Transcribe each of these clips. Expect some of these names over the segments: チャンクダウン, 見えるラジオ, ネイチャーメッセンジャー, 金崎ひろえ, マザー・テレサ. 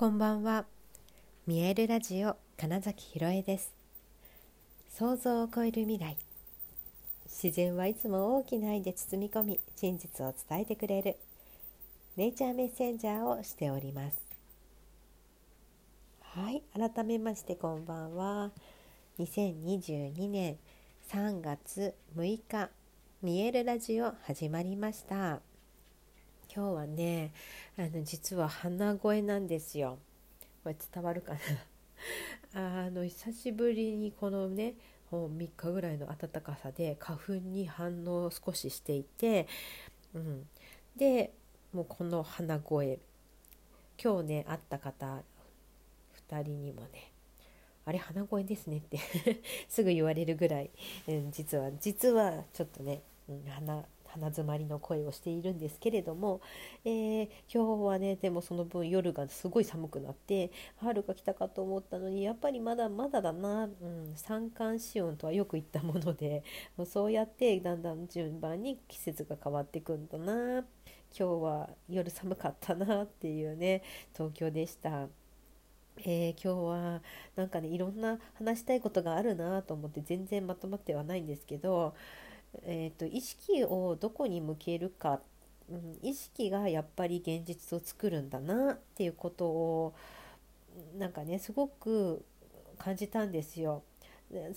こんばんは。見えるラジオ金崎ひろえです。想像を超える未来。自然はいつも大きな愛で包み込み、真実を伝えてくれるネイチャーメッセンジャーをしております。はい、改めましてこんばんは。2022年3月6日見えるラジオ始まりました。今日はね、実は鼻声なんですよ。これ伝わるかな久しぶりにこのね、3日ぐらいの暖かさで花粉に反応を少ししていて、でもうこの鼻声、今日ね会った方2人にもね、あれ鼻声ですねってすぐ言われるぐらい、実はちょっとね、鼻詰まりの声をしているんですけれども、今日はね、でもその分夜がすごい寒くなって、春が来たかと思ったのにやっぱりまだまだだな、三寒四温とはよく言ったもので、もうそうやってだんだん順番に季節が変わっていくんだな。今日は夜寒かったなっていうね、東京でした。今日はなんかね、いろんな話したいことがあるなと思って全然まとまってはないんですけど、意識をどこに向けるか、意識がやっぱり現実を作るんだなっていうことをなんかね、すごく感じたんですよ。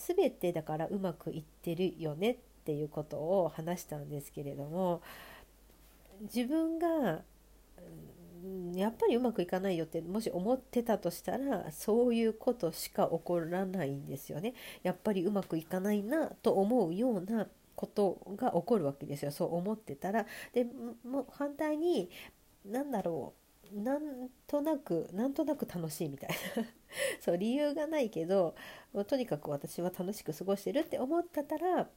全てだからうまくいってるよねっていうことを話したんですけれども、自分がやっぱりうまくいかないよってもし思ってたとしたら、そういうことしか起こらないんですよね。やっぱりうまくいかないなと思うようなことが起こるわけですよ。そう思ってたら。でもう反対に、なんとなく楽しいみたいなそう、理由がないけどとにかく私は楽しく過ごしてるって思ってたら、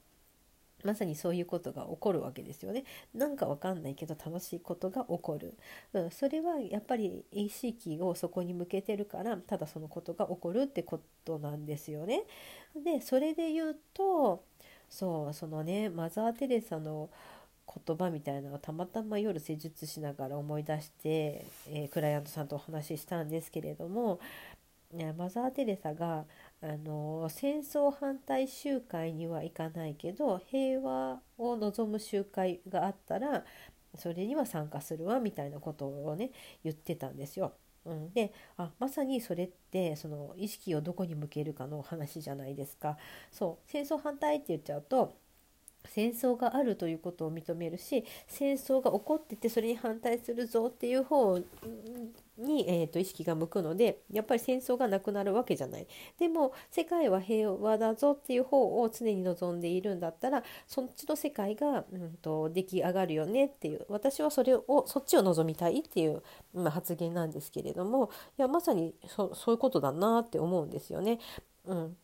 まさにそういうことが起こるわけですよね。なんかわかんないけど楽しいことが起こる、それはやっぱり意識をそこに向けてるから、ただそのことが起こるってことなんですよね。でそれで言うと、そのね、マザー・テレサの言葉みたいなのをたまたま夜施術しながら思い出して、クライアントさんとお話ししたんですけれども、マザー・テレサが戦争反対集会には行かないけど、平和を望む集会があったらそれには参加するわみたいなことをね、言ってたんですよ。でまさにそれって、その意識をどこに向けるかの話じゃないですか。そう、戦争反対って言っちゃうと、戦争があるということを認めるし、戦争が起こっててそれに反対するぞっていう方に、意識が向くので、やっぱり戦争がなくなるわけじゃない。でも世界は平和だぞっていう方を常に望んでいるんだったら、そっちの世界が、出来上がるよねっていう、私はそっちを望みたいっていう、発言なんですけれども、いやまさにそういうことだなって思うんですよね。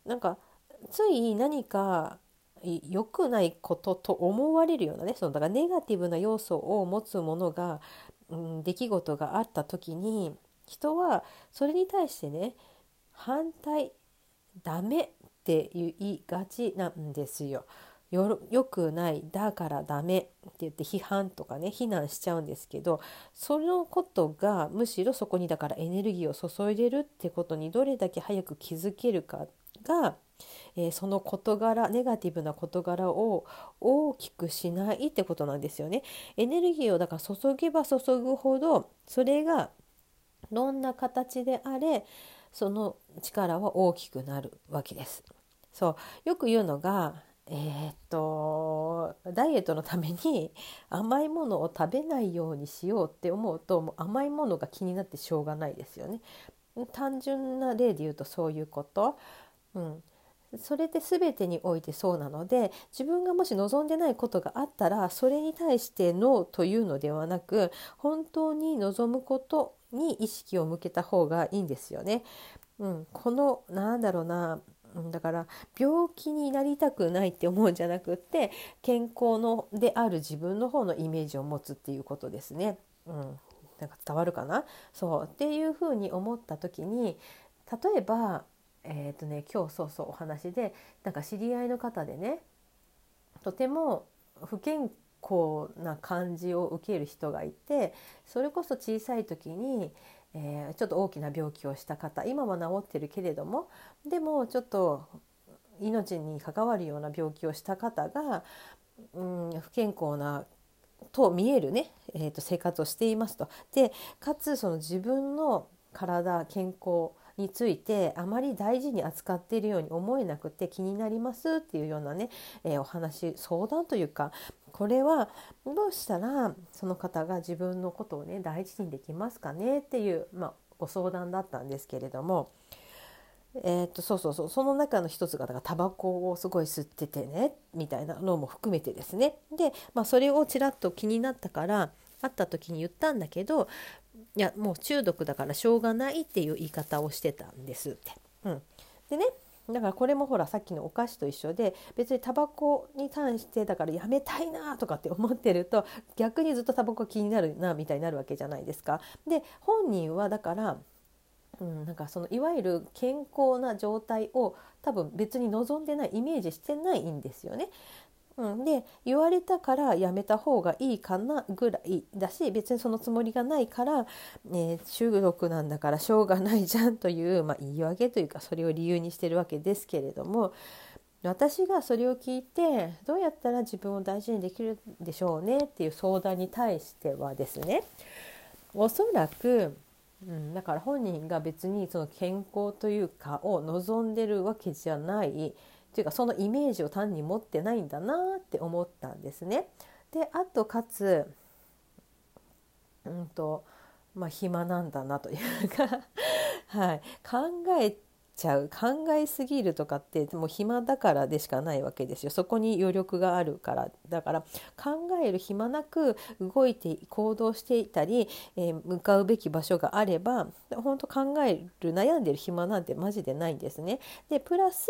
なんかつい何か良くないことと思われるようなね、だからネガティブな要素を持つものが、出来事があった時に、人はそれに対してね、反対、ダメって言いがちなんですよ。良くない、だからダメって言って批判とかね、非難しちゃうんですけど、そのことがむしろそこにだからエネルギーを注いでるってことにどれだけ早く気づけるかが、その事柄、ネガティブな事柄を大きくしないってことなんですよね。エネルギーをだから注げば注ぐほど、それがどんな形であれ、その力は大きくなるわけです。よく言うのが、ダイエットのために甘いものを食べないようにしようって思うと、もう甘いものが気になってしょうがないですよね。単純な例で言うとそういうこと、それって全てにおいてそうなので、自分がもし望んでないことがあったら、それに対してノーというのではなく、本当に望むことに意識を向けた方がいいんですよね。このだから病気になりたくないって思うんじゃなくって、健康のである自分の方のイメージを持つっていうことですね。なんか伝わるかな。っていうふうに思った時に、例えば今日お話で、なんか知り合いの方でね、とても不健康な感じを受ける人がいて、それこそ小さい時に、ちょっと大きな病気をした方、今は治ってるけれどもでもちょっと命に関わるような病気をした方が、不健康なと見えるね、生活をしていますと。でかつその自分の体、健康についてあまり大事に扱っているように思えなくて気になりますっていうようなね、お話、相談というか、これはどうしたらその方が自分のことをね大事にできますかねっていう、ご相談だったんですけれども、その中の一つがだからタバコをすごい吸っててねみたいなのも含めてですね。で、それをちらっと気になったから会った時に言ったんだけど、いやもう中毒だからしょうがないっていう言い方をしてたんですって、でね、だからこれもほらさっきのお菓子と一緒で、別にタバコに対してだからやめたいなとかって思ってると逆にずっとタバコ気になるなみたいになるわけじゃないですか。で本人はだから、そのいわゆる健康な状態を多分別に望んでない、イメージしてないんですよね。で言われたからやめた方がいいかなぐらいだし、別にそのつもりがないから、中毒なんだからしょうがないじゃんという、言い訳というかそれを理由にしてるわけですけれども、私がそれを聞いてどうやったら自分を大事にできるでしょうねっていう相談に対してはですね、おそらく、だから本人が別にその健康というかを望んでるわけじゃないというか、そのイメージを単に持ってないんだなって思ったんですね。であとかつ、暇なんだなというか、考えすぎるとかってもう暇だからでしかないわけですよ。そこに余力があるから、だから考える暇なく動いて行動していたり、向かうべき場所があれば本当考える悩んでる暇なんてマジでないんですね。でプラス、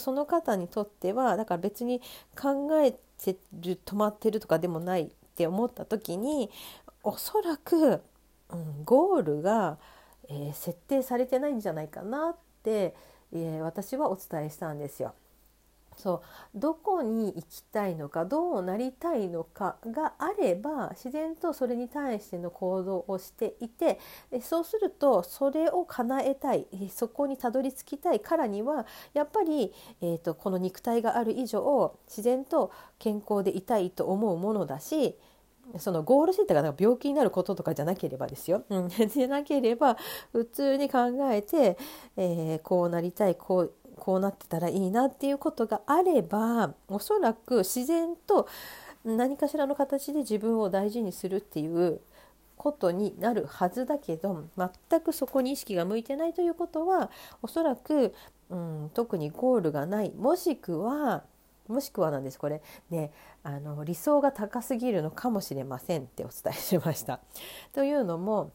その方にとってはだから別に考えてる止まってるとかでもないって思った時に、おそらく、ゴールが、設定されてないんじゃないかなって、私はお伝えしたんですよ。そう、どこに行きたいのか、どうなりたいのかがあれば自然とそれに対しての行動をしていて、そうするとそれを叶えたい、そこにたどり着きたいからにはやっぱり、この肉体がある以上自然と健康でいたいと思うものだし、そのゴール設定がなんか病気になることとかじゃなければですよ、でなければ普通に考えて、こうなりたい、こうなってたらいいなっていうことがあれば、おそらく自然と何かしらの形で自分を大事にするっていうことになるはずだけど、全くそこに意識が向いてないということは、おそらく、特にゴールがない、もしくはなんです、これね、理想が高すぎるのかもしれませんってお伝えしました。というのも、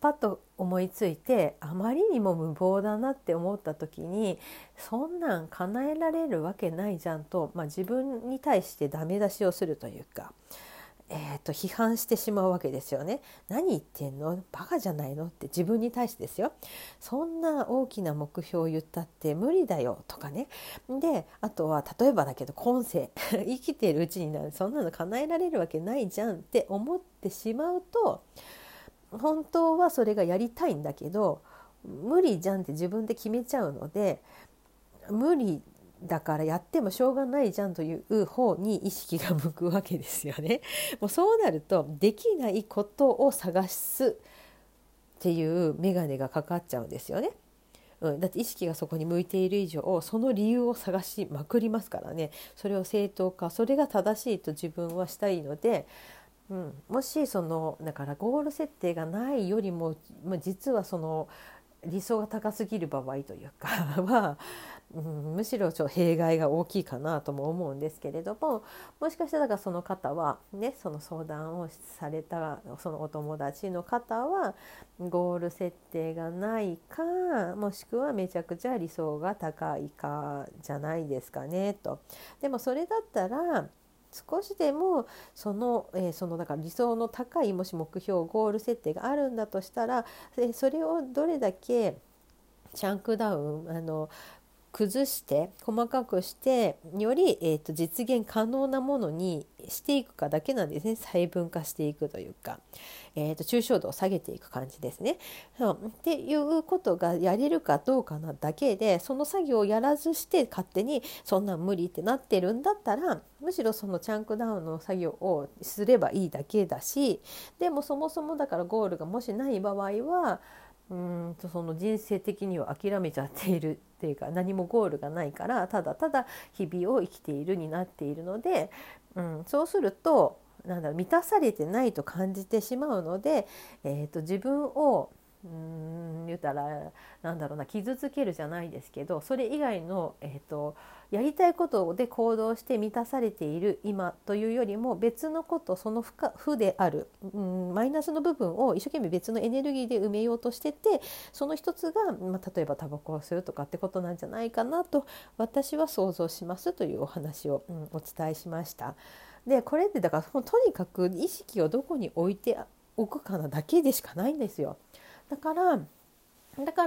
パッと思いついてあまりにも無謀だなって思った時に、そんなん叶えられるわけないじゃんと、自分に対してダメ出しをするというか、批判してしまうわけですよね。何言ってんの、バカじゃないのって、自分に対してですよ。そんな大きな目標を言ったって無理だよとかね。であとは例えばだけど今世生きてるうちにそんなの叶えられるわけないじゃんって思ってしまうと、本当はそれがやりたいんだけど無理じゃんって自分で決めちゃうので、無理だからやってもしょうがないじゃんという方に意識が向くわけですよね。もうそうなるとできないことを探すっていうメガネがかかっちゃうんですよね。だって意識がそこに向いている以上、その理由を探しまくりますからね。それを正当化、それが正しいと自分はしたいので、もしそのだからゴール設定がないよりも、実はその理想が高すぎる場合というかは、むしろちょっと弊害が大きいかなとも思うんですけれども、もしかしたらだからその方はね、その相談をされたそのお友達の方はゴール設定がないか、もしくはめちゃくちゃ理想が高いかじゃないですかねと。でもそれだったら少しでもそのだから理想の高い、もし目標ゴール設定があるんだとしたら、それをどれだけチャンクダウン崩して細かくしてより、実現可能なものにしていくかだけなんですね。細分化していくというか、抽象度を下げていく感じですね、っていうことがやれるかどうかなだけで、その作業をやらずして勝手にそんなん無理ってなってるんだったら、むしろそのチャンクダウンの作業をすればいいだけだし、でもそもそもだからゴールがもしない場合はその人生的には諦めちゃっているっていうか、何もゴールがないからただただ日々を生きているになっているので、そうすると満たされてないと感じてしまうので、自分を言ったら傷つけるじゃないですけど、それ以外の、やりたいことで行動して満たされている今というよりも、別のこと、その負であるマイナスの部分を一生懸命別のエネルギーで埋めようとしてて、その一つが、例えばタバコを吸うとかってことなんじゃないかなと私は想像しますというお話を、お伝えしました。でこれってだから、とにかく意識をどこに置いておくかなだけでしかないんですよ。だか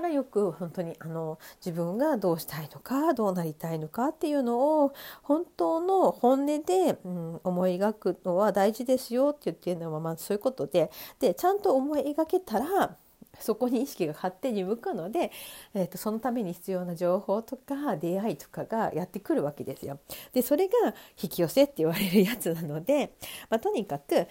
らよく本当に自分がどうしたいのか、どうなりたいのかっていうのを本当の本音で、思い描くのは大事ですよって言ってるのは、そういうことで、ちゃんと思い描けたらそこに意識が勝手に向くので、そのために必要な情報とか出会いとかがやってくるわけですよ。でそれが引き寄せって言われるやつなので、とにかく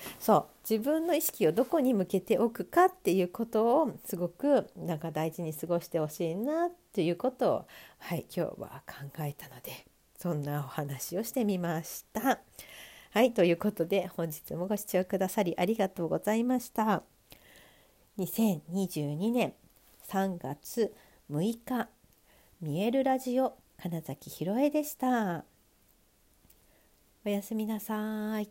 自分の意識をどこに向けておくかっていうことをすごく大事に過ごしてほしいなっていうことを、今日は考えたので、そんなお話をしてみました。ということで、本日もご視聴くださりありがとうございました。2022年3月6日、見えるラジオ金崎ひろえでした。おやすみなさい。